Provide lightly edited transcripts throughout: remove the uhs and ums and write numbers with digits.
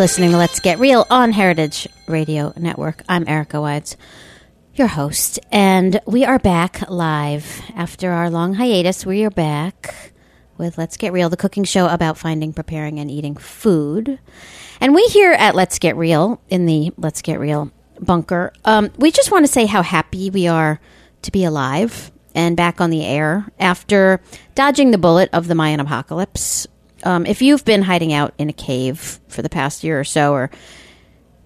Listening to Let's Get Real on Heritage Radio Network. I'm Erica Wides, your host, and we are back live. After our long hiatus, we are back with Let's Get Real, the cooking show about finding, preparing, and eating food. And we here at Let's Get Real, in the Let's Get Real bunker, we just want to say how happy we are to be alive and back on the air after dodging the bullet of the Mayan apocalypse. If you've been hiding out in a cave for the past year or so, or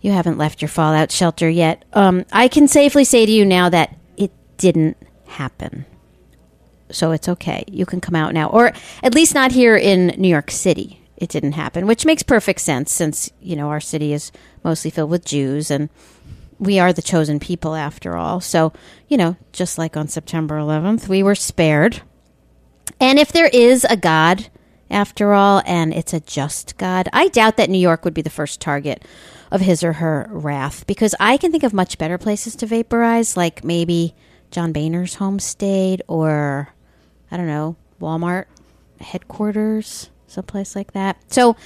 you haven't left your fallout shelter yet, I can safely say to you now that it didn't happen. So it's okay. You can come out now, or at least not here in New York City. It didn't happen, which makes perfect sense since, you know, our city is mostly filled with Jews and we are the chosen people after all. So, you know, just like on September 11th, we were spared. And if there is a God after all, and it's a just God, I doubt that New York would be the first target of his or her wrath, because I can think of much better places to vaporize, like maybe John Boehner's homestead or, I don't know, Walmart headquarters, someplace like that. So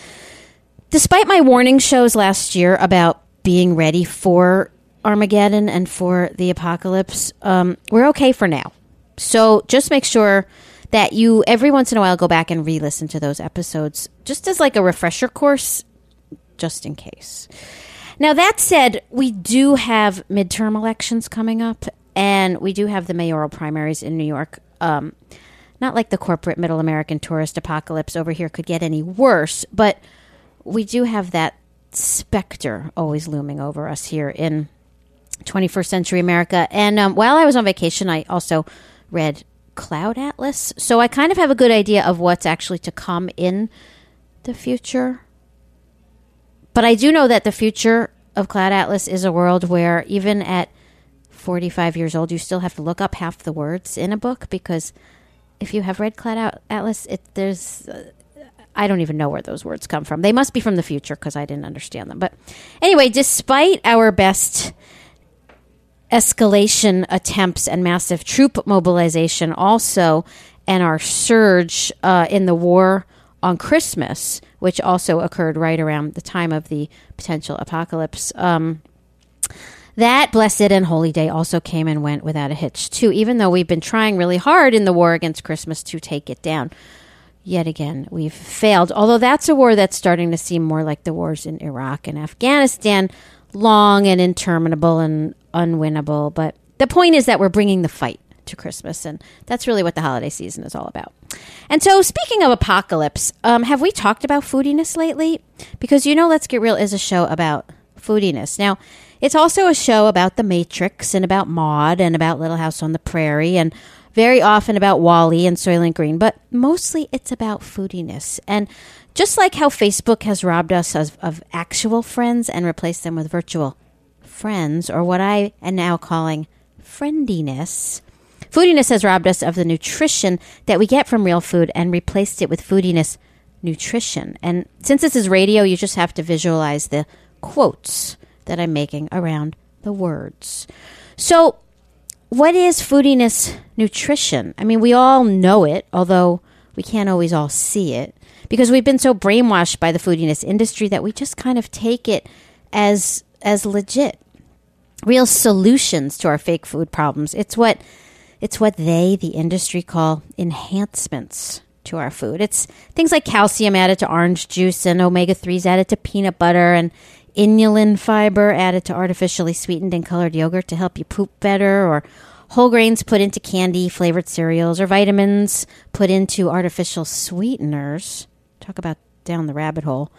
despite my warning shows last year about being ready for Armageddon and for the apocalypse, we're okay for now. So just make sure that you every once in a while go back and re-listen to those episodes just as like a refresher course, just in case. Now, that said, we do have midterm elections coming up, and we do have the mayoral primaries in New York. Not like the corporate middle American tourist apocalypse over here could get any worse, but we do have that specter always looming over us here in 21st century America. And while I was on vacation, I also read Cloud Atlas, so I kind of have a good idea of what's actually to come in the future. But I do know that the future of Cloud Atlas is a world where even at 45 years old, you still have to look up half the words in a book, because if you have read Cloud Atlas, I don't even know where those words come from. They must be from the future, because I didn't understand them. But anyway, despite our best escalation attempts and massive troop mobilization also, and our surge in the war on Christmas, which also occurred right around the time of the potential apocalypse. That blessed and holy day also came and went without a hitch, too, even though we've been trying really hard in the war against Christmas to take it down. Yet again, we've failed, although that's a war that's starting to seem more like the wars in Iraq and Afghanistan, long and interminable and unwinnable. But the point is that we're bringing the fight to Christmas. And that's really what the holiday season is all about. And so speaking of apocalypse, have we talked about foodiness lately? Because, you know, Let's Get Real is a show about foodiness. Now, it's also a show about The Matrix and about Maude and about Little House on the Prairie and very often about Wally and Soylent Green, but mostly it's about foodiness. And just like how Facebook has robbed us of actual friends and replaced them with virtual friends, or what I am now calling friendiness, foodiness has robbed us of the nutrition that we get from real food and replaced it with foodiness nutrition. And since this is radio, you just have to visualize the quotes that I'm making around the words. So what is foodiness nutrition? I mean, we all know it, although we can't always all see it, because we've been so brainwashed by the foodiness industry that we just kind of take it as legit. Real solutions to our fake food problems. It's what they, the industry, call enhancements to our food. It's things like calcium added to orange juice and omega 3s added to peanut butter and inulin fiber added to artificially sweetened and colored yogurt to help you poop better, or whole grains put into candy flavored cereals, or vitamins put into artificial sweeteners. Talk about down the rabbit hole.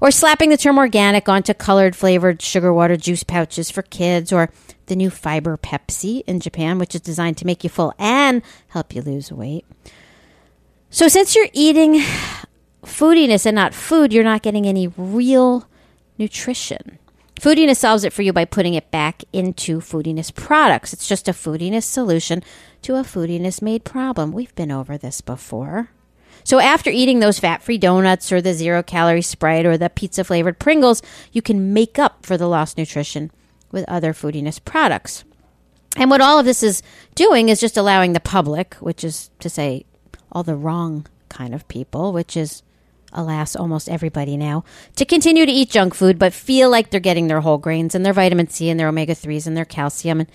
Or slapping the term organic onto colored flavored sugar water juice pouches for kids, or the new Fiber Pepsi in Japan, which is designed to make you full and help you lose weight. So since you're eating foodiness and not food, you're not getting any real nutrition. Foodiness solves it for you by putting it back into foodiness products. It's just a foodiness solution to a foodiness made problem. We've been over this before. So after eating those fat-free donuts or the zero-calorie Sprite or the pizza-flavored Pringles, you can make up for the lost nutrition with other foodiness products. And what all of this is doing is just allowing the public, which is to say all the wrong kind of people, which is, alas, almost everybody now, to continue to eat junk food but feel like they're getting their whole grains and their vitamin C and their omega-3s and their calcium. And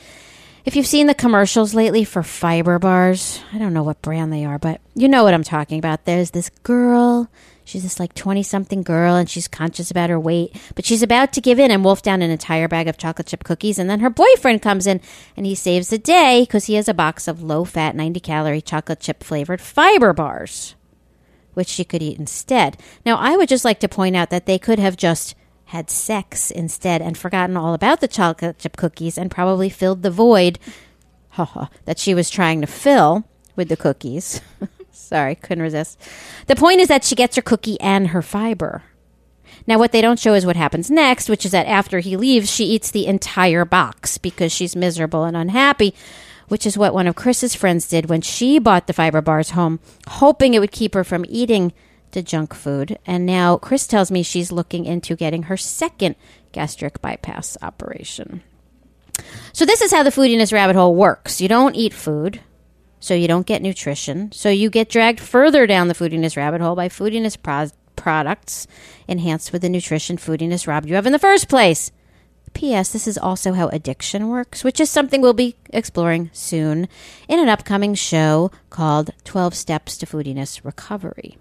if you've seen the commercials lately for fiber bars, I don't know what brand they are, but you know what I'm talking about. There's this girl, she's this like 20-something girl, and she's conscious about her weight, but she's about to give in and wolf down an entire bag of chocolate chip cookies, and then her boyfriend comes in, and he saves the day because he has a box of low-fat, 90-calorie chocolate chip-flavored fiber bars, which she could eat instead. Now, I would just like to point out that they could have just had sex instead and forgotten all about the chocolate chip cookies and probably filled the void that she was trying to fill with the cookies. Sorry, couldn't resist. The point is that she gets her cookie and her fiber. Now, what they don't show is what happens next, which is that after he leaves, she eats the entire box because she's miserable and unhappy, which is what one of Chris's friends did when she bought the fiber bars home, hoping it would keep her from eating to junk food. And now Chris tells me she's looking into getting her second gastric bypass operation. So this is how the foodiness rabbit hole works. You don't eat food, so you don't get nutrition. So you get dragged further down the foodiness rabbit hole by foodiness products enhanced with the nutrition foodiness robbed you of in the first place. P.S. This is also how addiction works, which is something we'll be exploring soon in an upcoming show called 12 Steps to Foodiness Recovery.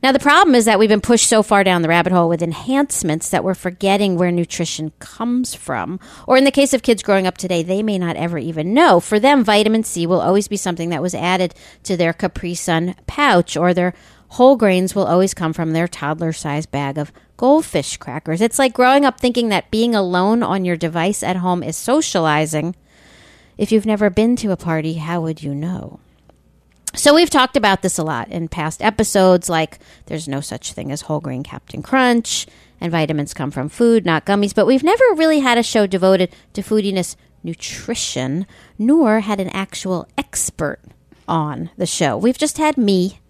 Now, the problem is that we've been pushed so far down the rabbit hole with enhancements that we're forgetting where nutrition comes from. Or in the case of kids growing up today, they may not ever even know. For them, vitamin C will always be something that was added to their Capri Sun pouch, or their whole grains will always come from their toddler-sized bag of goldfish crackers. It's like growing up thinking that being alone on your device at home is socializing. If you've never been to a party, how would you know? So we've talked about this a lot in past episodes, like there's no such thing as whole grain Captain Crunch, and vitamins come from food, not gummies. But we've never really had a show devoted to foodiness nutrition, nor had an actual expert on the show. We've just had me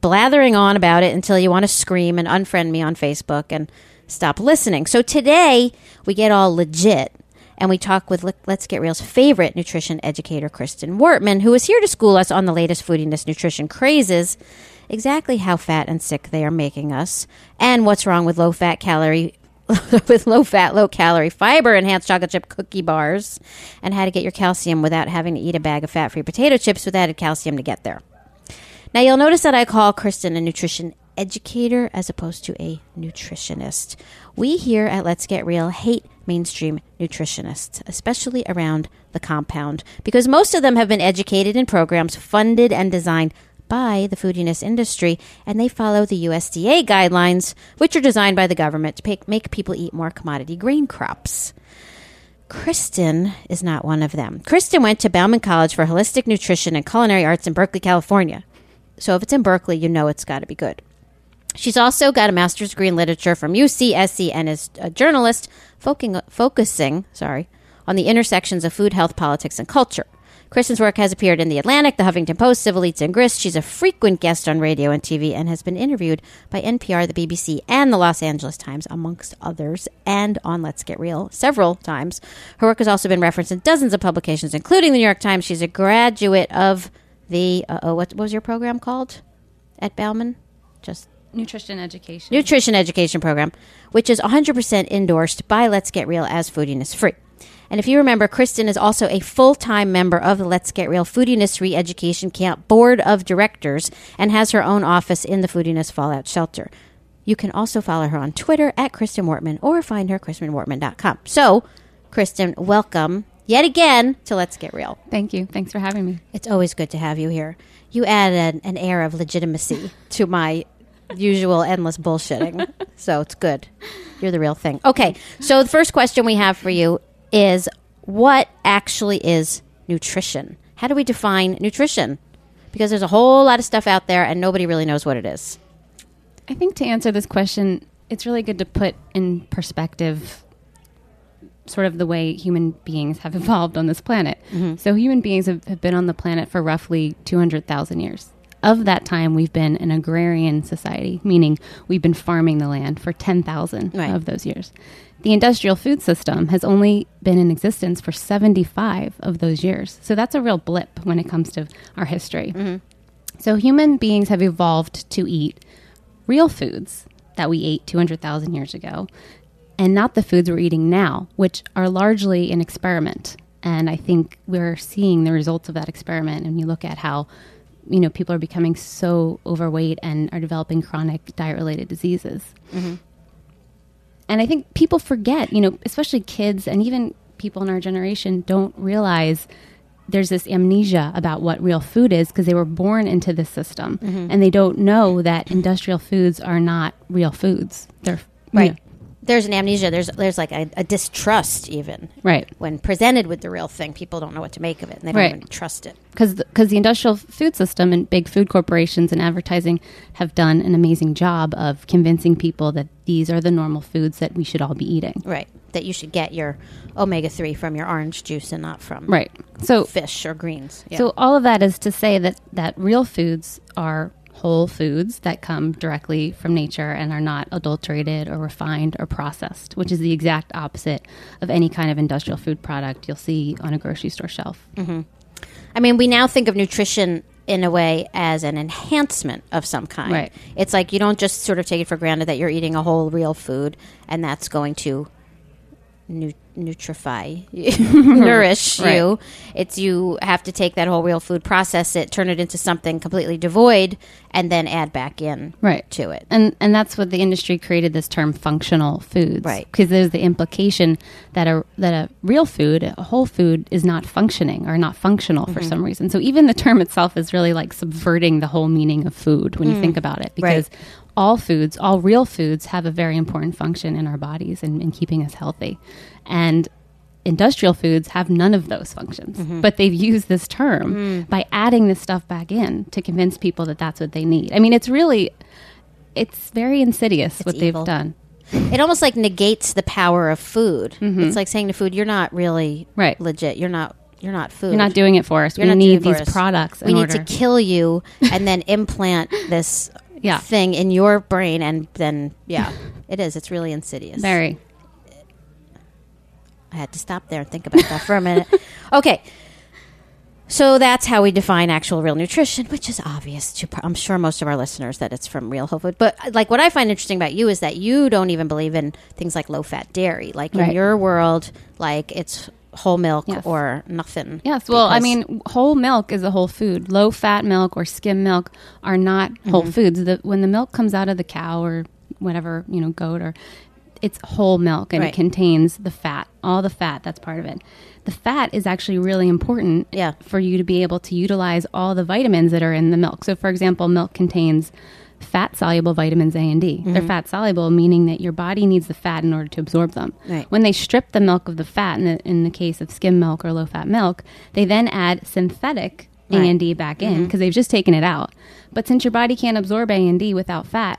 blathering on about it until you want to scream and unfriend me on Facebook and stop listening. So today we get all legit. And we talk with Let's Get Real's favorite nutrition educator, Kristen Wartman, who is here to school us on the latest foodiness nutrition crazes, exactly how fat and sick they are making us, and what's wrong with low-fat, low-calorie, fiber-enhanced chocolate chip cookie bars, and how to get your calcium without having to eat a bag of fat-free potato chips with added calcium to get there. Now, you'll notice that I call Kristen a nutrition educator as opposed to a nutritionist. We here at Let's Get Real hate mainstream nutritionists, especially around the compound, because most of them have been educated in programs funded and designed by the foodiness industry, and they follow the USDA guidelines, which are designed by the government to make people eat more commodity grain crops. Kristen is not one of them. Kristen went to Bauman College for Holistic Nutrition and Culinary Arts in Berkeley, California. So if it's in Berkeley, you know it's got to be good. She's also got a master's degree in literature from UCSC and is a journalist focusing on the intersections of food, health, politics, and culture. Kristen's work has appeared in The Atlantic, The Huffington Post, Civil Eats and Grist. She's a frequent guest on radio and TV and has been interviewed by NPR, the BBC, and the Los Angeles Times, amongst others, and on Let's Get Real several times. Her work has also been referenced in dozens of publications, including the New York Times. She's a graduate of the, what was your program called at Bauman? Just Nutrition Education Program, which is 100% endorsed by Let's Get Real as Foodiness Free. And if you remember, Kristen is also a full-time member of the Let's Get Real Foodiness Re-Education Camp Board of Directors and has her own office in the Foodiness Fallout Shelter. You can also follow her on Twitter at Kristen Wartman or find her KristenWartman.com. So, Kristen, welcome yet again to Let's Get Real. Thank you. Thanks for having me. It's always good to have you here. You add an air of legitimacy to my usual endless bullshitting. So it's good. You're the real thing. Okay. So the first question we have for you is, what actually is nutrition? How do we define nutrition? Because there's a whole lot of stuff out there and nobody really knows what it is. I think to answer this question, it's really good to put in perspective sort of the way human beings have evolved on this planet. Mm-hmm. So human beings have been on the planet for roughly 200,000 years. Of that time, we've been an agrarian society, meaning we've been farming the land for 10,000 right. of those years. The industrial food system has only been in existence for 75 of those years. So that's a real blip when it comes to our history. Mm-hmm. So human beings have evolved to eat real foods that we ate 200,000 years ago, and not the foods we're eating now, which are largely an experiment. And I think we're seeing the results of that experiment. And you look at how people are becoming so overweight and are developing chronic diet-related diseases. Mm-hmm. And I think people forget, especially kids and even people in our generation don't realize there's this amnesia about what real food is because they were born into this system. Mm-hmm. And they don't know that industrial foods are not real foods. They're right. There's an amnesia. There's like a distrust even. Right. When presented with the real thing, people don't know what to make of it, and they don't right. even trust it. Because the industrial food system and big food corporations and advertising have done an amazing job of convincing people that these are the normal foods that we should all be eating. Right. That you should get your Omega 3 from your orange juice and not from right. so, fish or greens. Yeah. So all of that is to say that real foods are whole foods that come directly from nature and are not adulterated or refined or processed, which is the exact opposite of any kind of industrial food product you'll see on a grocery store shelf. Mm-hmm. I mean, we now think of nutrition in a way as an enhancement of some kind. Right. It's like you don't just sort of take it for granted that you're eating a whole real food and that's going to nourish right. you. It's you have to take that whole real food, process it, turn it into something completely devoid, and then add back in right. to it. And that's what the industry created this term functional foods. Right. Because there's the implication that a real food, a whole food, is not functioning or not functional mm-hmm. for some reason. So even the term itself is really like subverting the whole meaning of food when you think about it. Because right. all real foods have a very important function in our bodies and in keeping us healthy. And industrial foods have none of those functions, mm-hmm. but they've used this term by adding this stuff back in to convince people that that's what they need. I mean, it's very insidious what evil. They've done. It almost like negates the power of food. Mm-hmm. It's like saying to food, you're not really right. legit. You're not food. You're not doing it for us. We need these products. We need to kill you and then implant this thing in your brain, and then it is. It's really insidious. Very. I had to stop there and think about that for a minute. Okay. So that's how we define actual real nutrition, which is obvious to, I'm sure, most of our listeners that it's from real whole food. But like what I find interesting about you is that you don't even believe in things like low fat dairy. Like right. in your world, like it's whole milk or nothing. Yes. Well, I mean, whole milk is a whole food. Low fat milk or skim milk are not whole foods. When the milk comes out of the cow or whatever, you know, goat, or it's whole milk and it contains the fat, all the fat that's part of it. The fat is actually really important for you to be able to utilize all the vitamins that are in the milk. So, for example, milk contains fat-soluble vitamins A and D. Mm-hmm. They're fat-soluble, meaning that your body needs the fat in order to absorb them. Right. When they strip the milk of the fat, in the case of skim milk or low-fat milk, they then add synthetic A and D back in because they've just taken it out. But since your body can't absorb A and D without fat,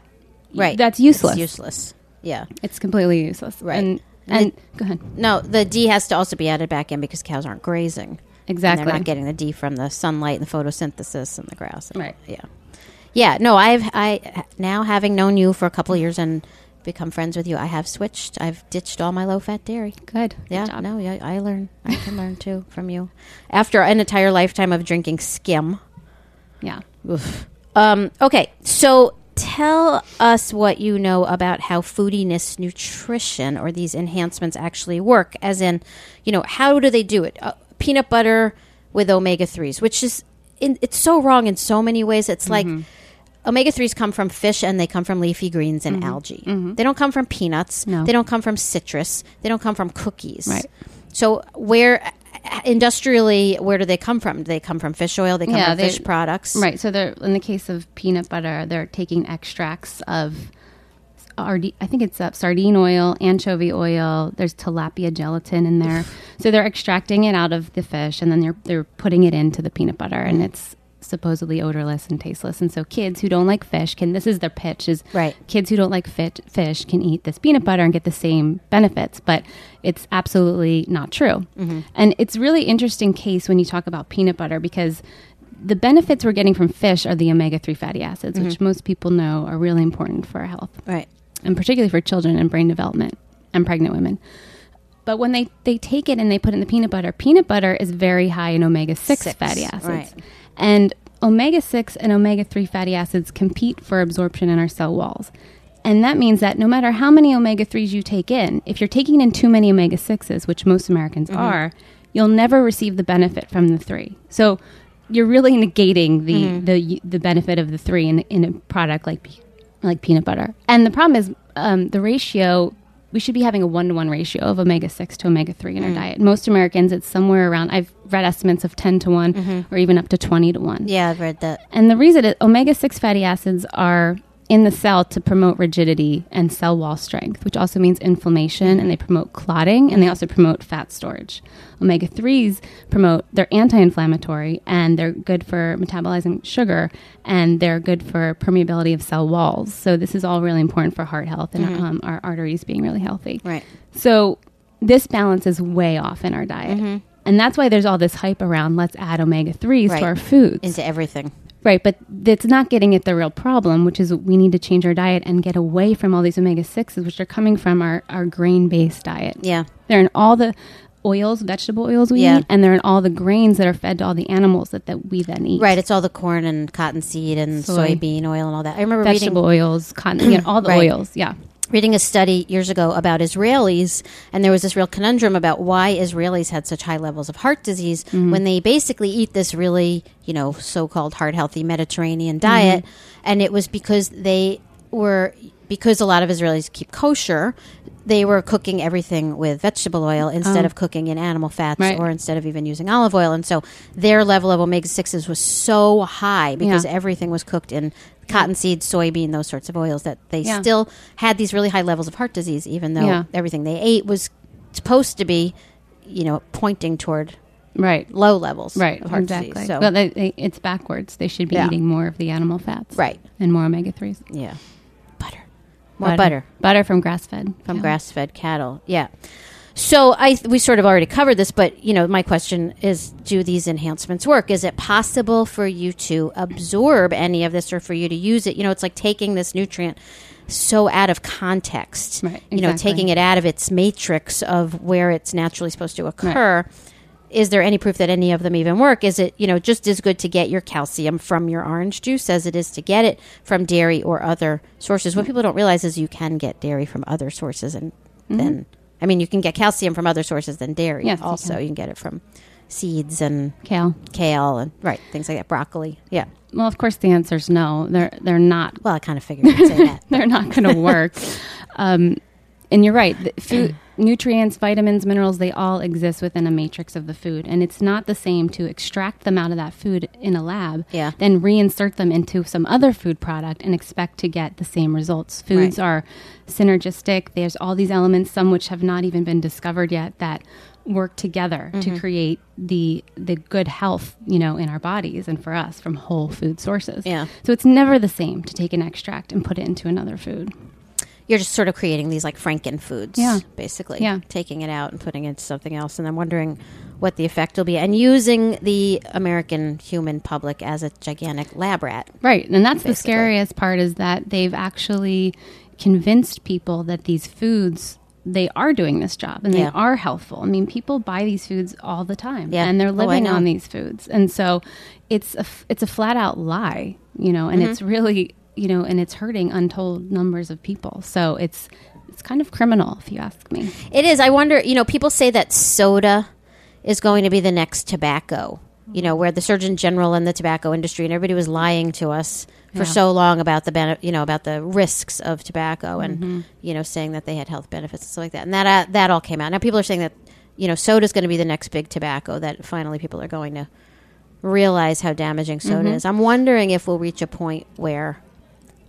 that's useless. It's useless. Yeah. It's completely useless. Right. And go ahead. No, the D has to also be added back in because cows aren't grazing. Exactly. And they're not getting the D from the sunlight and the photosynthesis and the grass. Right. Yeah. Yeah, no, I now, having known you for a couple of years and become friends with you, I have switched. I've ditched all my low-fat dairy. Good. Yeah, good job. No, yeah, I learn. I can learn, too, from you. After an entire lifetime of drinking skim. Yeah. Oof. Okay, so tell us what you know about how foodiness nutrition or these enhancements actually work, as in, you know, how do they do it? Peanut butter with omega-3s, which is... It's so wrong in so many ways. It's like omega-3s come from fish and they come from leafy greens and algae. Mm-hmm. They don't come from peanuts. No. They don't come from citrus. They don't come from cookies. Right. So where industrially, where do they come from? Do they come from fish oil? They come from fish products? Right. So they're, in the case of peanut butter, they're taking extracts of... I think it's sardine oil, anchovy oil. There's tilapia gelatin in there. So they're extracting it out of the fish, and then they're putting it into the peanut butter, and it's supposedly odorless and tasteless. And so kids who don't like fish can, this is their pitch, is kids who don't like fish can eat this peanut butter and get the same benefits, but it's absolutely not true. Mm-hmm. And it's really interesting case when you talk about peanut butter, because the benefits we're getting from fish are the omega-3 fatty acids, which most people know are really important for our health. Right. And particularly for children and brain development and pregnant women. But when they take it and they put it in the peanut butter is very high in omega-6 fatty acids. Right. And omega-6 and omega-3 fatty acids compete for absorption in our cell walls. And that means that no matter how many omega-3s you take in, if you're taking in too many omega-6s, which most Americans are, you'll never receive the benefit from the three. So you're really negating the benefit of the three in a product like peanut butter. And the problem is the ratio, we should be having a 1-to-1 ratio of omega-6 to omega-3 in our diet. Most Americans, it's somewhere around, I've read estimates of 10 to 1 or even up to 20 to 1. Yeah, I've read that. And the reason is omega-6 fatty acids are in the cell to promote rigidity and cell wall strength, which also means inflammation, and they promote clotting, and they also promote fat storage. Omega-3s promote, they're anti-inflammatory, and they're good for metabolizing sugar, and they're good for permeability of cell walls. So this is all really important for heart health and our arteries being really healthy. Right. So this balance is way off in our diet. Mm-hmm. And that's why there's all this hype around, let's add omega-3s to our foods. Into everything. Right, but it's not getting at the real problem, which is we need to change our diet and get away from all these omega-6s, which are coming from our grain-based diet. Yeah. They're in all the oils, vegetable oils we eat, and they're in all the grains that are fed to all the animals that we then eat. Right, it's all the corn and cottonseed and soybean oil and all that. I remember reading a study years ago about Israelis, and there was this real conundrum about why Israelis had such high levels of heart disease when they basically eat this really, you know, so-called heart-healthy Mediterranean diet, and it was because a lot of Israelis keep kosher, they were cooking everything with vegetable oil instead of cooking in animal fats or instead of even using olive oil. And so their level of omega-6s was so high because everything was cooked in cottonseed, soybean, those sorts of oils, that they still had these really high levels of heart disease, even though everything they ate was supposed to be, you know, pointing toward low levels of heart disease. So well, it's backwards. They should be eating more of the animal fats and more omega-3s. Yeah. More butter. Butter from grass-fed. Grass-fed cattle, So we sort of already covered this, but, you know, my question is, do these enhancements work? Is it possible for you to absorb any of this or for you to use it? You know, it's like taking this nutrient so out of context, you know, taking it out of its matrix of where it's naturally supposed to occur. Right. Is there any proof that any of them even work? Is it, you know, just as good to get your calcium from your orange juice as it is to get it from dairy or other sources? What people don't realize is you can get dairy from other sources and then I mean, you can get calcium from other sources than dairy. Yes, also, you can get it from seeds and kale and things like that, broccoli. Yeah. Well, of course, the answer is no. They're not. Well, I kind of figured you'd say that. They're not going to work. And you're right. Food, nutrients, vitamins, minerals, they all exist within a matrix of the food. And it's not the same to extract them out of that food in a lab, then reinsert them into some other food product and expect to get the same results. Foods are synergistic. There's all these elements, some which have not even been discovered yet, that work together to create the good health, you know, in our bodies and for us from whole food sources. Yeah. So it's never the same to take an extract and put it into another food. You're just sort of creating these like Franken foods, basically. Yeah. Taking it out and putting it into something else. And I'm wondering what the effect will be. And using the American human public as a gigantic lab rat. Right. And that's basically the scariest part, is that they've actually convinced people that these foods, they are doing this job and they are helpful. I mean, people buy these foods all the time and they're living on these foods. And so it's a flat out lie, you know, and it's really... you know, and it's hurting untold numbers of people. So it's kind of criminal, if you ask me. It is. I wonder, you know, people say that soda is going to be the next tobacco, you know, where the Surgeon General and the tobacco industry and everybody was lying to us for so long about the risks of tobacco and, you know, saying that they had health benefits and stuff like that. And that all came out. Now people are saying that, you know, soda is going to be the next big tobacco, that finally people are going to realize how damaging soda is. I'm wondering if we'll reach a point where...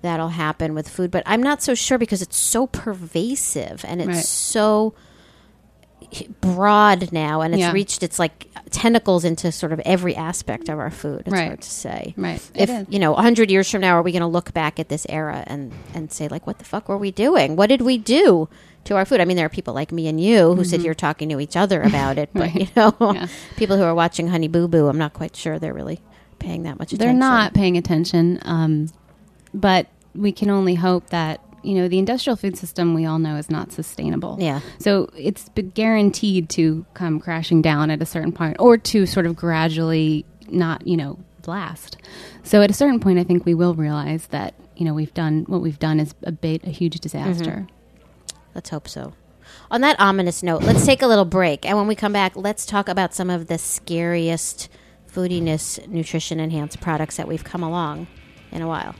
that'll happen with food, but I'm not so sure because it's so pervasive and it's so broad now, and it's reached its like tentacles into sort of every aspect of our food. It's hard to say. Right. If, you know, 100 years from now, are we going to look back at this era and say like, what the fuck were we doing? What did we do to our food? I mean, there are people like me and you who sit here talking to each other about it, but you know, people who are watching Honey Boo Boo, I'm not quite sure they're really paying that much attention. They're not paying attention. But we can only hope that, you know, the industrial food system we all know is not sustainable. Yeah. So it's guaranteed to come crashing down at a certain point, or to sort of gradually not, you know, blast. So at a certain point, I think we will realize that, you know, what we've done is a huge disaster. Let's hope so. On that ominous note, let's take a little break. And when we come back, let's talk about some of the scariest foodiness, nutrition enhanced products that we've come along in a while.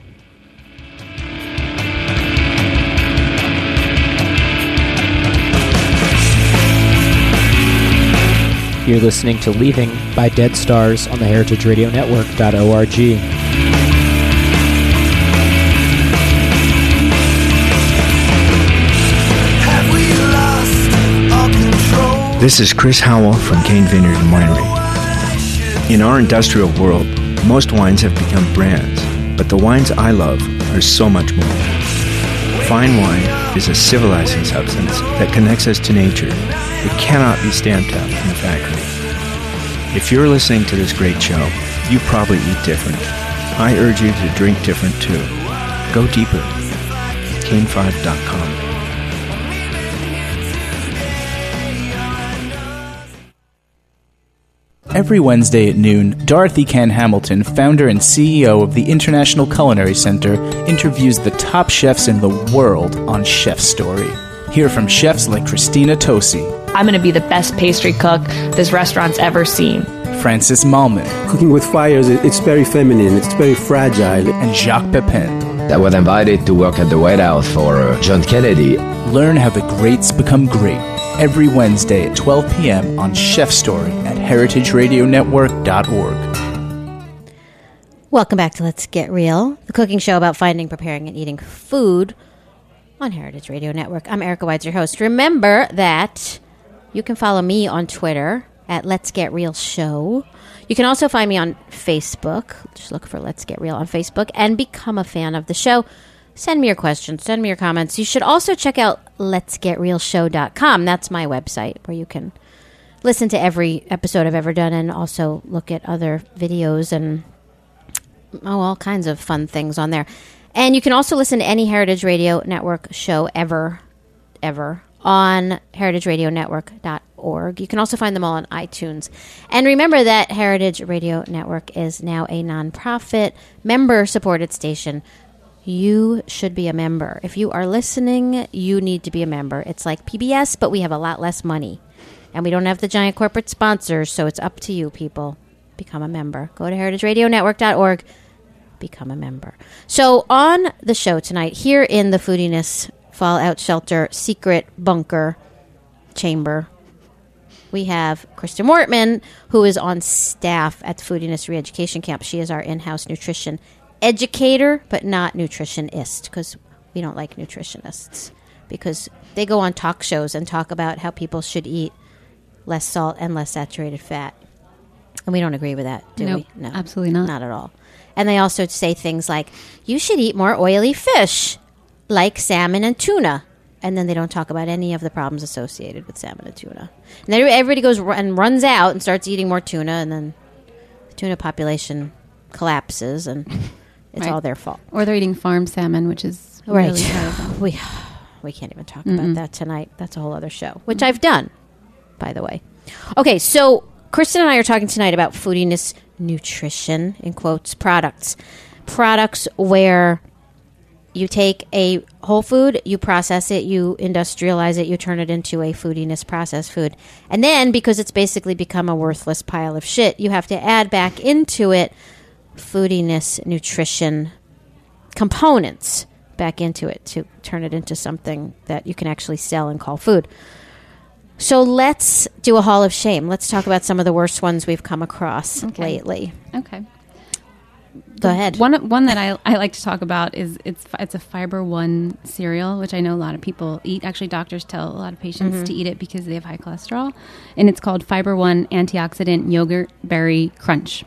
You're listening to Leaving by Dead Stars on the Heritage Radio Network.org. This is Chris Howell from Cain Vineyard and Winery. In our industrial world, most wines have become brands, but the wines I love are so much more. Fine wine is a civilizing substance that connects us to nature. It cannot be stamped out in the factory. If you're listening to this great show, you probably eat different. I urge you to drink different too. Go deeper. Cain5.com. Every Wednesday at noon, Dorothy Cann Hamilton, founder and CEO of the International Culinary Center, interviews the top chefs in the world on Chef Story. Hear from chefs like Christina Tosi. I'm going to be the best pastry cook this restaurant's ever seen. Francis Malman. Cooking with fires, it's very feminine, it's very fragile. And Jacques Pepin. I was invited to work at the White House for John Kennedy. Learn how the greats become great. Every Wednesday at 12 p.m. on Chef Story at heritageradionetwork.org. Welcome back to Let's Get Real, the cooking show about finding, preparing, and eating food on Heritage Radio Network. I'm Erica Wides, your host. Remember that you can follow me on Twitter at Let's Get Real Show. You can also find me on Facebook. Just look for Let's Get Real on Facebook and become a fan of the show. Send me your questions. Send me your comments. You should also check out letsgetrealshow.com. That's my website where you can listen to every episode I've ever done and also look at other videos and all kinds of fun things on there. And you can also listen to any Heritage Radio Network show ever, on heritageradionetwork.org. You can also find them all on iTunes. And remember that Heritage Radio Network is now a nonprofit, member-supported station you should be a member. If you are listening, you need to be a member. It's like PBS, but we have a lot less money. And we don't have the giant corporate sponsors, so it's up to you, people. Become a member. Go to heritageradionetwork.org. Become a member. So on the show tonight, here in the Foodiness Fallout Shelter secret bunker chamber, we have Kristen Wartman, who is on staff at the Foodiness Reeducation Camp. She is our in-house nutrition educator, but not nutritionist, because we don't like nutritionists, because they go on talk shows and talk about how people should eat less salt and less saturated fat. And we don't agree with that, do we? No, absolutely not. Not at all. And they also say things like, you should eat more oily fish, like salmon and tuna. And then they don't talk about any of the problems associated with salmon and tuna. And then everybody goes and runs out and starts eating more tuna, and then the tuna population collapses, and it's all their fault. Or they're eating farm salmon, which is really terrible. We can't even talk about that tonight. That's a whole other show, which I've done, by the way. Okay, so Kristen and I are talking tonight about foodiness nutrition, in quotes, products. Products where you take a whole food, you process it, you industrialize it, you turn it into a foodiness processed food. And then, because it's basically become a worthless pile of shit, you have to add back into it foodiness nutrition components back into it to turn it into something that you can actually sell and call food. So let's do a Hall of Shame. Let's talk about some of the worst ones we've come across lately. Okay. Go ahead. One that I like to talk about is it's a Fiber One cereal, which I know a lot of people eat. Actually, doctors tell a lot of patients to eat it because they have high cholesterol. And it's called Fiber One Antioxidant Yogurt Berry Crunch.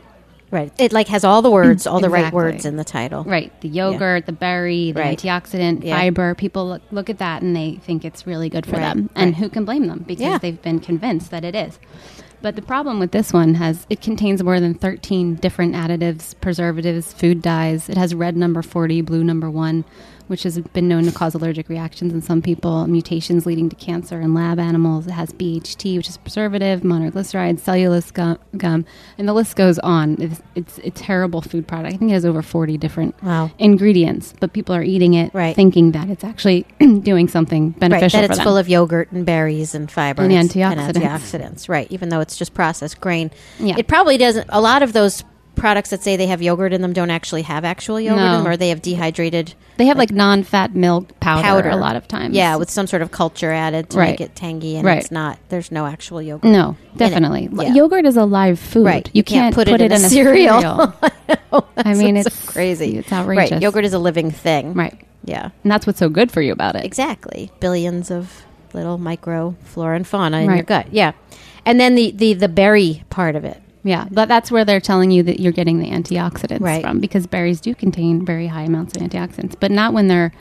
Right. It like has all the words, all the right words in the title. Right. The yogurt, the berry, the antioxidant, fiber. People look at that and they think it's really good for them. And who can blame them? Because they've been convinced that it is. But the problem with this one has it contains more than 13 different additives, preservatives, food dyes. It has red number 40, blue number 1, which has been known to cause allergic reactions in some people, mutations leading to cancer in lab animals. It has BHT, which is preservative, monoglycerides, cellulose gum, and the list goes on. It's a terrible food product. I think it has over 40 different ingredients, but people are eating it thinking that it's actually doing something beneficial for them. That it's full of yogurt and berries and fiber and antioxidants. Right, even though it's just processed grain. Yeah. It probably doesn't. A lot of those products that say they have yogurt in them don't actually have actual yogurt in them, or they have dehydrated. They have like non-fat milk powder a lot of times. Yeah, with some sort of culture added to make it tangy, and it's not. There's no actual yogurt. No, definitely. Yogurt is a live food. Right. You can't put it in a cereal. I mean, it's so crazy. It's outrageous. Right. Yogurt is a living thing. Right. Yeah. And that's what's so good for you about it. Exactly. Billions of little micro flora and fauna in your gut. Yeah. And then the berry part of it. Yeah, but that's where they're telling you that you're getting the antioxidants from, because berries do contain very high amounts of antioxidants, but not when they're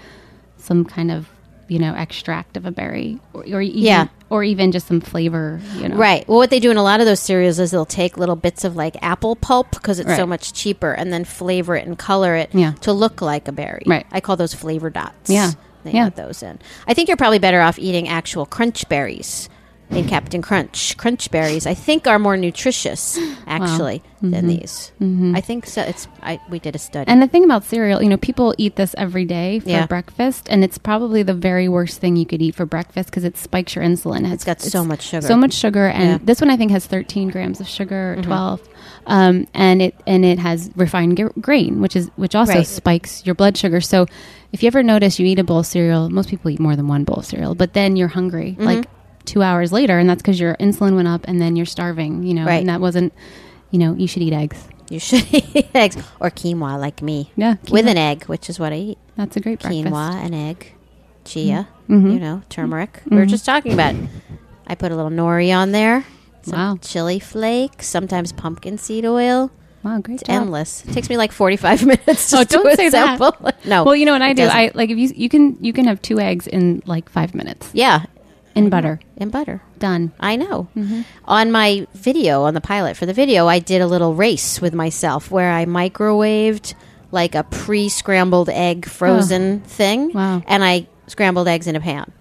some kind of, extract of a berry or even just some flavor, Right. Well, what they do in a lot of those cereals is they'll take little bits of like apple pulp because it's so much cheaper, and then flavor it and color it to look like a berry. Right. I call those flavor dots. Yeah. They add those in. I think you're probably better off eating actual Crunch Berries. And Captain Crunch. Crunch Berries, I think, are more nutritious, actually, than these. Mm-hmm. I think so. We did a study. And the thing about cereal, people eat this every day for breakfast, and it's probably the very worst thing you could eat for breakfast because it spikes your insulin. It's got so much sugar. So much sugar, and this one, I think, has 13 grams of sugar, 12. And it has refined grain, which also spikes your blood sugar. So if you ever notice you eat a bowl of cereal, most people eat more than one bowl of cereal, but then you're hungry, 2 hours later, and that's because your insulin went up, and then you're starving, and that wasn't, you should eat eggs. You should eat eggs or quinoa like me. Yeah. Quinoa. With an egg, which is what I eat. That's a great breakfast. Quinoa, an egg, chia, turmeric. We were just talking about it. I put a little nori on there, some chili flakes, sometimes pumpkin seed oil. Wow, great job. It's endless. It takes me like 45 minutes to don't say sample. That. No. Well, you know what I do? Doesn't. I like if you can have 2 eggs in like 5 minutes. Yeah. In butter. In butter. Done. I know. Mm-hmm. On my video, on the pilot for the video, I did a little race with myself where I microwaved like a pre-scrambled egg frozen thing. Wow. And I scrambled eggs in a pan.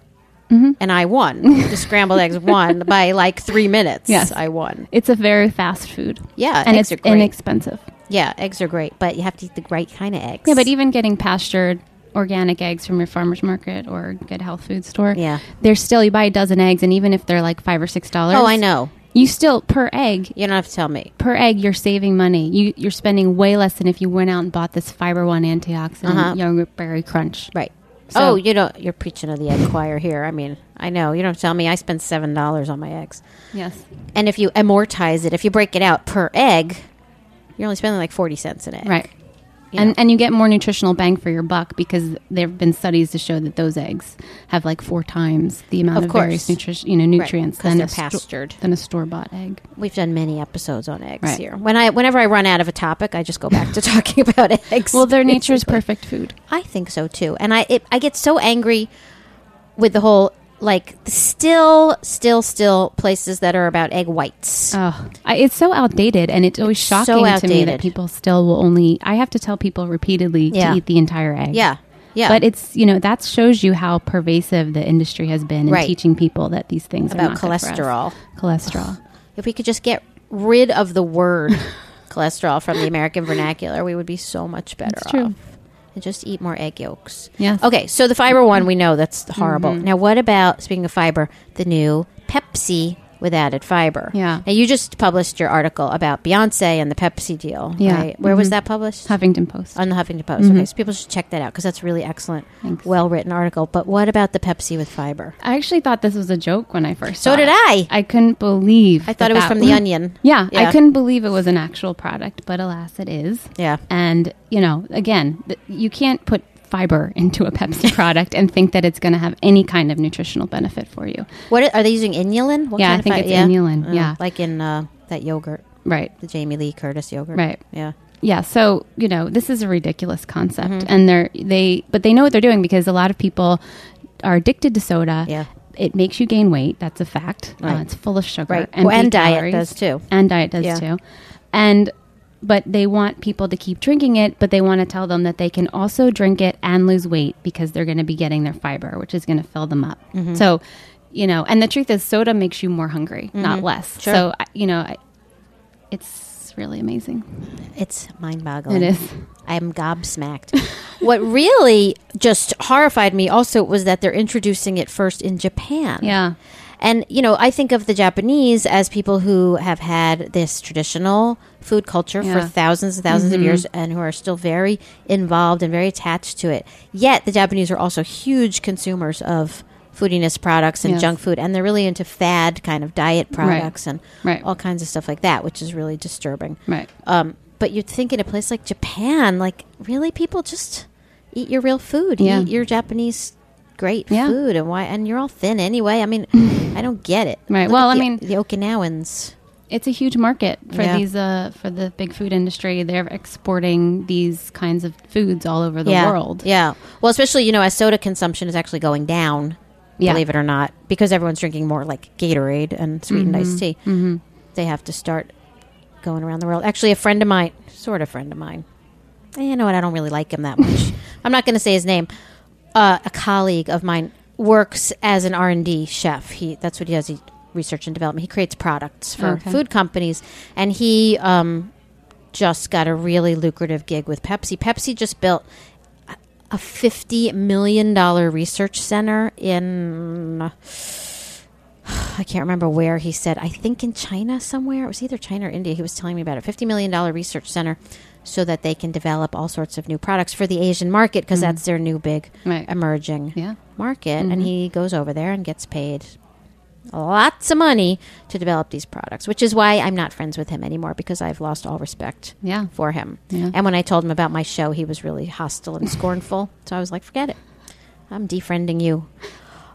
Mm-hmm. And I won. The scrambled eggs won by like 3 minutes. Yes. I won. It's a very fast food. Yeah. And it's great. Inexpensive. Yeah, eggs are great, but you have to eat the right kind of eggs. Yeah, but even getting pastured organic eggs from your farmer's market or good health food store, yeah, they're still, you buy a dozen eggs, and even if they're like $5 or $6, oh, I know, you still, per egg, you don't have to tell me, per egg, you're saving money. You're spending way less than if you went out and bought this Fiber One antioxidant yogurt berry crunch, right? So, oh, you don't. You're preaching to the egg choir here. I mean, I know. You don't tell me. I spend $7 on my eggs. Yes. And if you amortize it, if you break it out per egg, you're only spending like 40 cents an egg, right? You know. And you get more nutritional bang for your buck because there have been studies to show that those eggs have like 4 times the amount of various nutrients right, than pastured than a store-bought egg. We've done many episodes on eggs right. here. Whenever I run out of a topic, I just go back to talking about eggs. Well, they're nature's perfect food. I think so too. And I get so angry with the whole like still places that are about egg whites. Oh, it's so outdated, and it's always shocking to me that people still will only. I have to tell people repeatedly to eat the entire egg. Yeah, yeah. But it's that shows you how pervasive the industry has been in teaching people that these things about are not cholesterol. Good for us. Cholesterol. If we could just get rid of the word cholesterol from the American vernacular, we would be so much better off. True. And just eat more egg yolks. Yeah. Okay, so the Fiber One, we know that's horrible. Mm-hmm. Now, what about, speaking of fiber, the new Pepsi with added fiber? Yeah. Now, you just published your article about Beyonce and the Pepsi deal. Yeah. Right? Where was that published? Huffington Post. On the Huffington Post. Mm-hmm. Okay, so people should check that out because that's a really excellent, well-written article. But what about the Pepsi with fiber? I actually thought this was a joke when I first saw it. So did I. I couldn't believe. I thought it was from The Onion. Yeah, yeah. I couldn't believe it was an actual product, but alas, it is. Yeah. And, again, you can't put fiber into a Pepsi product and think that it's going to have any kind of nutritional benefit for you. What are they using? Inulin? What kind of fiber? It's inulin. Yeah, like in that yogurt, right? The Jamie Lee Curtis yogurt, right? Yeah, yeah. So this is a ridiculous concept, and they know what they're doing because a lot of people are addicted to soda. Yeah. It makes you gain weight. That's a fact. Right. It's full of sugar and diet does too. And diet does too. But they want people to keep drinking it, but they want to tell them that they can also drink it and lose weight because they're going to be getting their fiber, which is going to fill them up. Mm-hmm. So, and the truth is soda makes you more hungry, not less. Sure. So, it's really amazing. It's mind-boggling. It is. I'm gobsmacked. What really just horrified me also was that they're introducing it first in Japan. Yeah. And, I think of the Japanese as people who have had this traditional food culture for thousands and thousands of years and who are still very involved and very attached to it. Yet the Japanese are also huge consumers of foodiness products and junk food. And they're really into fad kind of diet products and all kinds of stuff like that, which is really disturbing. Right. But you'd think in a place like Japan, like, really, people just eat your real food. Yeah. Eat your Japanese great food, and why? And you're all thin anyway. I mean, I don't get it. Right. Look the Okinawans. It's a huge market for these for the big food industry. They're exporting these kinds of foods all over the world. Yeah. Well, especially as soda consumption is actually going down, believe it or not, because everyone's drinking more like Gatorade and sweetened iced tea. Mm-hmm. They have to start going around the world. Actually, a friend of mine, you know what? I don't really like him that much. I'm not going to say his name. A colleague of mine works as an R&D chef. That's what he does, research and development. He creates products for food companies, and he just got a really lucrative gig with Pepsi. Pepsi just built a $50 million research center in, I can't remember where he said, I think in China somewhere. It was either China or India. He was telling me about it. $50 million research center, so that they can develop all sorts of new products for the Asian market because that's their new big emerging market. Mm-hmm. And he goes over there and gets paid lots of money to develop these products, which is why I'm not friends with him anymore because I've lost all respect for him. Yeah. And when I told him about my show, he was really hostile and scornful. So I was like, forget it. I'm defriending you.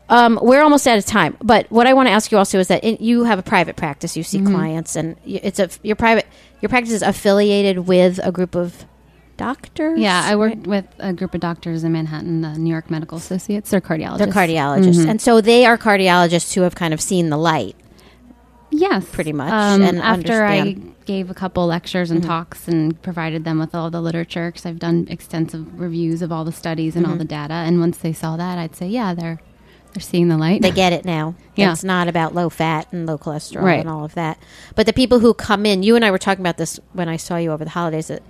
We're almost out of time. But what I want to ask you also is that you have a private practice. You see clients, and your practice is affiliated with a group of doctors? Yeah, I worked with a group of doctors in Manhattan, the New York Medical Associates. They're cardiologists. And so they are cardiologists who have kind of seen the light. Yes. Pretty much. And after I gave a couple lectures and talks and provided them with all the literature, because I've done extensive reviews of all the studies and all the data, and once they saw that, I'd say, yeah, they're They're seeing the light. They get it now. Yeah. It's not about low fat and low cholesterol and all of that. But the people who come in, you and I were talking about this when I saw you over the holidays, that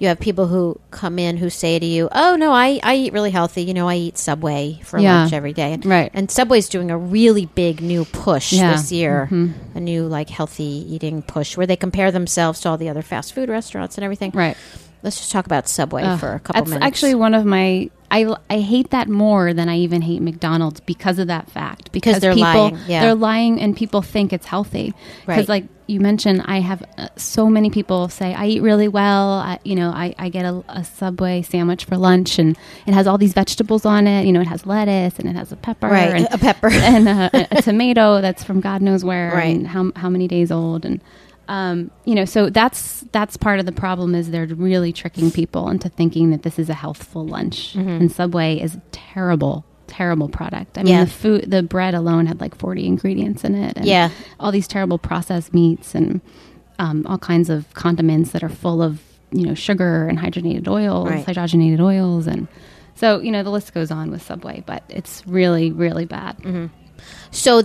you have people who come in who say to you, oh, no, I eat really healthy. You know, I eat Subway for lunch every day. Right. And Subway's doing a really big new push this year, a new like healthy eating push where they compare themselves to all the other fast food restaurants and everything. Right. Let's just talk about Subway for a couple minutes. That's actually one of my... I hate that more than I even hate McDonald's because of that fact. Because they're lying. Yeah. They're lying and people think it's healthy. Right. Because like you mentioned, I have so many people say, I eat really well. I get a Subway sandwich for lunch and it has all these vegetables on it. You know, it has lettuce and it has a pepper. Right, and, a pepper. And a tomato that's from God knows where and how many days old and... so that's part of the problem is they're really tricking people into thinking that this is a healthful lunch. Mm-hmm. And Subway is a terrible, terrible product. I mean, the bread alone had like 40 ingredients in it and all these terrible processed meats and, all kinds of condiments that are full of, sugar and hydrogenated oils. And so, the list goes on with Subway, but it's really, really bad. Mm-hmm. So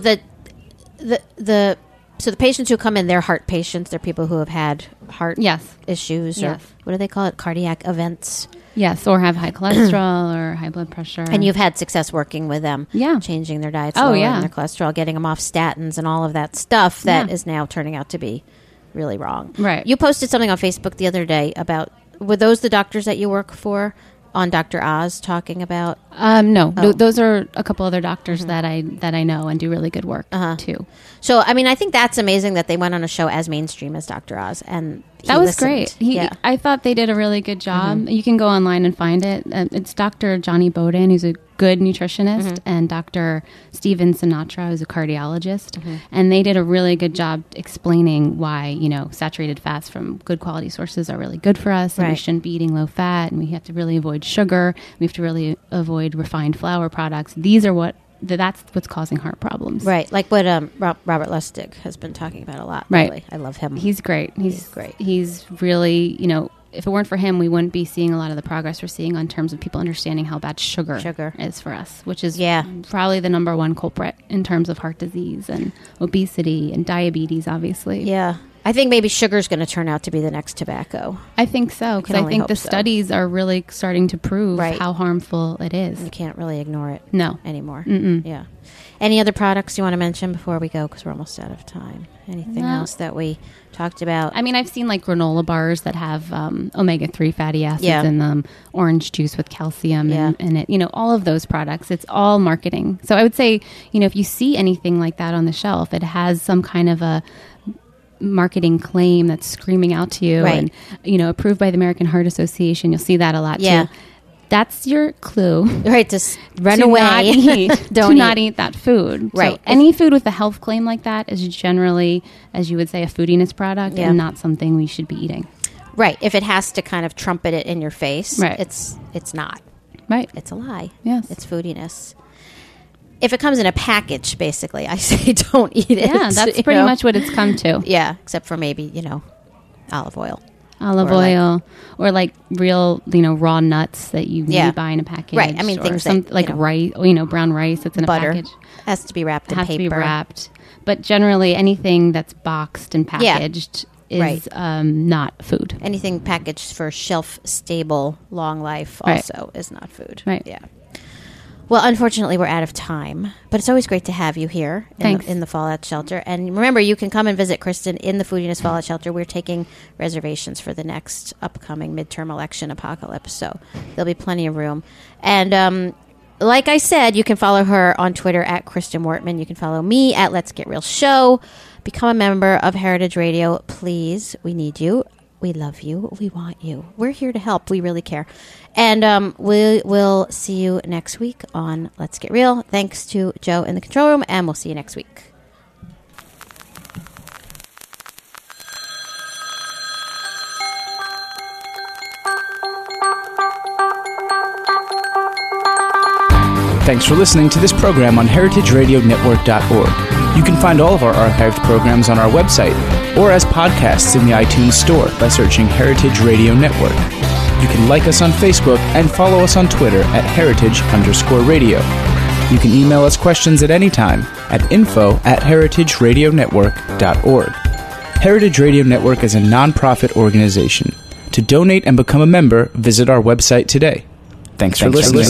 So the patients who come in, they're heart patients. They're people who have had heart issues or what do they call it? Cardiac events. Yes, or have high cholesterol or high blood pressure. And you've had success working with them. Yeah. Changing their diets, lowering their cholesterol, getting them off statins and all of that stuff that is now turning out to be really wrong. Right. You posted something on Facebook the other day about, were those the doctors that you work for? On Dr. Oz talking about? No, those are a couple other doctors that I know and do really good work too. So, I mean, I think that's amazing that they went on a show as mainstream as Dr. Oz, and that was great. I thought they did a really good job. Mm-hmm. You can go online and find it. It's Dr. Johnny Bowden, who's a good nutritionist, and Dr. Steven Sinatra, who's a cardiologist, and they did a really good job explaining why saturated fats from good quality sources are really good for us, and we shouldn't be eating low fat, and we have to really avoid sugar, we have to really avoid refined flour products. These are that's what's causing heart problems. Right. Like what Robert Lustig has been talking about a lot. Right. Really. I love him. He's great. He's great. He's really, if it weren't for him, we wouldn't be seeing a lot of the progress we're seeing on terms of people understanding how bad sugar is for us, which is probably the number one culprit in terms of heart disease and obesity and diabetes, obviously. Yeah. I think maybe sugar is going to turn out to be the next tobacco. I think so, because I think the studies are really starting to prove how harmful it is. You can't really ignore it anymore. Mm-mm. Yeah. Any other products you want to mention before we go, because we're almost out of time? Anything else that we talked about? I mean, I've seen like granola bars that have omega 3 fatty acids in them, orange juice with calcium in it. All of those products. It's all marketing. So I would say, if you see anything like that on the shelf, it has some kind of a marketing claim that's screaming out to you and approved by the American Heart Association. You'll see that a lot too. That's your clue, right? Just run away. Not eat. Don't not eat that food. Right. So any food with a health claim like that is generally, as you would say, a foodiness product and not something we should be eating. Right. If it has to kind of trumpet it in your face, it's not. Right. It's a lie. Yes. It's foodiness. If it comes in a package, basically, I say don't eat it. Yeah, that's pretty much what it's come to. Yeah, except for maybe, olive oil. Or real, raw nuts that you buy in a package. Right, I mean, things like rice, brown rice that's in a package. Has to be wrapped in paper. Has to be wrapped. But generally, anything that's boxed and packaged is not food. Anything packaged for shelf-stable, long life also is not food. Right. Yeah. Well, unfortunately, we're out of time, but it's always great to have you here in the Fallout Shelter. And remember, you can come and visit Kristen in the Foodiness Fallout Shelter. We're taking reservations for the next upcoming midterm election apocalypse, so there'll be plenty of room. And like I said, you can follow her on Twitter at Kristen Wartman. You can follow me at Let's Get Real Show. Become a member of Heritage Radio, please. We need you. We love you. We want you. We're here to help. We really care. And we will see you next week on Let's Get Real. Thanks to Joe in the control room, and we'll see you next week. Thanks for listening to this program on heritageradionetwork.org. You can find all of our archived programs on our website or as podcasts in the iTunes Store by searching Heritage Radio Network. You can like us on Facebook and follow us on Twitter at Heritage_Radio. You can email us questions at any time at info@heritageradionetwork.org. Heritage Radio Network is a nonprofit organization. To donate and become a member, visit our website today. Thanks for listening.